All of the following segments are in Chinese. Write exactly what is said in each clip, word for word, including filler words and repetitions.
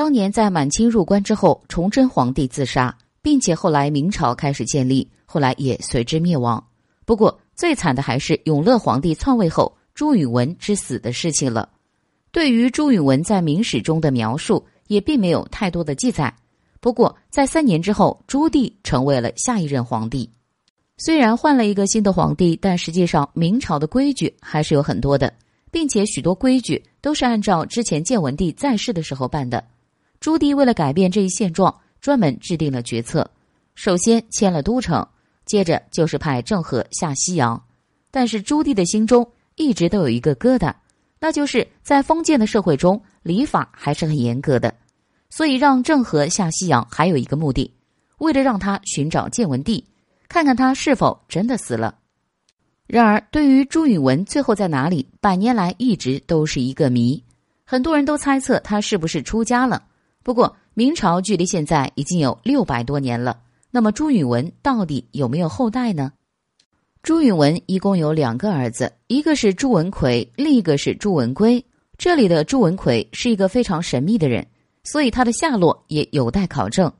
当年在满清入关之后，崇祯皇帝自杀，并且后来明朝开始建立，后来也随之灭亡。不过最惨的还是永乐皇帝篡位后朱允炆之死的事情了。对于朱允炆在明史中的描述也并没有太多的记载，不过在三年之后，朱棣成为了下一任皇帝。虽然换了一个新的皇帝，但实际上明朝的规矩还是有很多的，并且许多规矩都是按照之前建文帝在世的时候办的。朱棣为了改变这一现状，专门制定了决策，首先迁了都城，接着就是派郑和下西洋。但是朱棣的心中一直都有一个疙瘩，那就是在封建的社会中，礼法还是很严格的，所以让郑和下西洋还有一个目的，为了让他寻找建文帝，看看他是否真的死了。然而对于朱允炆最后在哪里，百年来一直都是一个谜，很多人都猜测他是不是出家了。不过明朝距离现在已经有六百多年了，那么朱允炆到底有没有后代呢？朱允炆一共有两个儿子，一个是朱文奎，另一个是朱文圭。这里的朱文奎是一个非常神秘的人，所以他的下落也有待考证。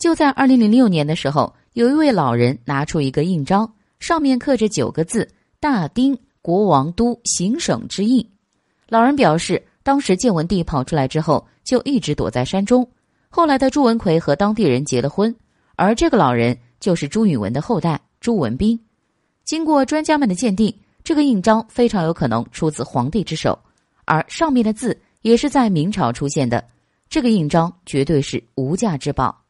就在二零零六年的时候，有一位老人拿出一个印章，上面刻着九个字，大丁国王都行省之印。老人表示，当时建文帝跑出来之后就一直躲在山中，后来的朱文奎和当地人结了婚，而这个老人就是朱允炆的后代朱文斌。经过专家们的鉴定，这个印章非常有可能出自皇帝之手，而上面的字也是在明朝出现的，这个印章绝对是无价之宝。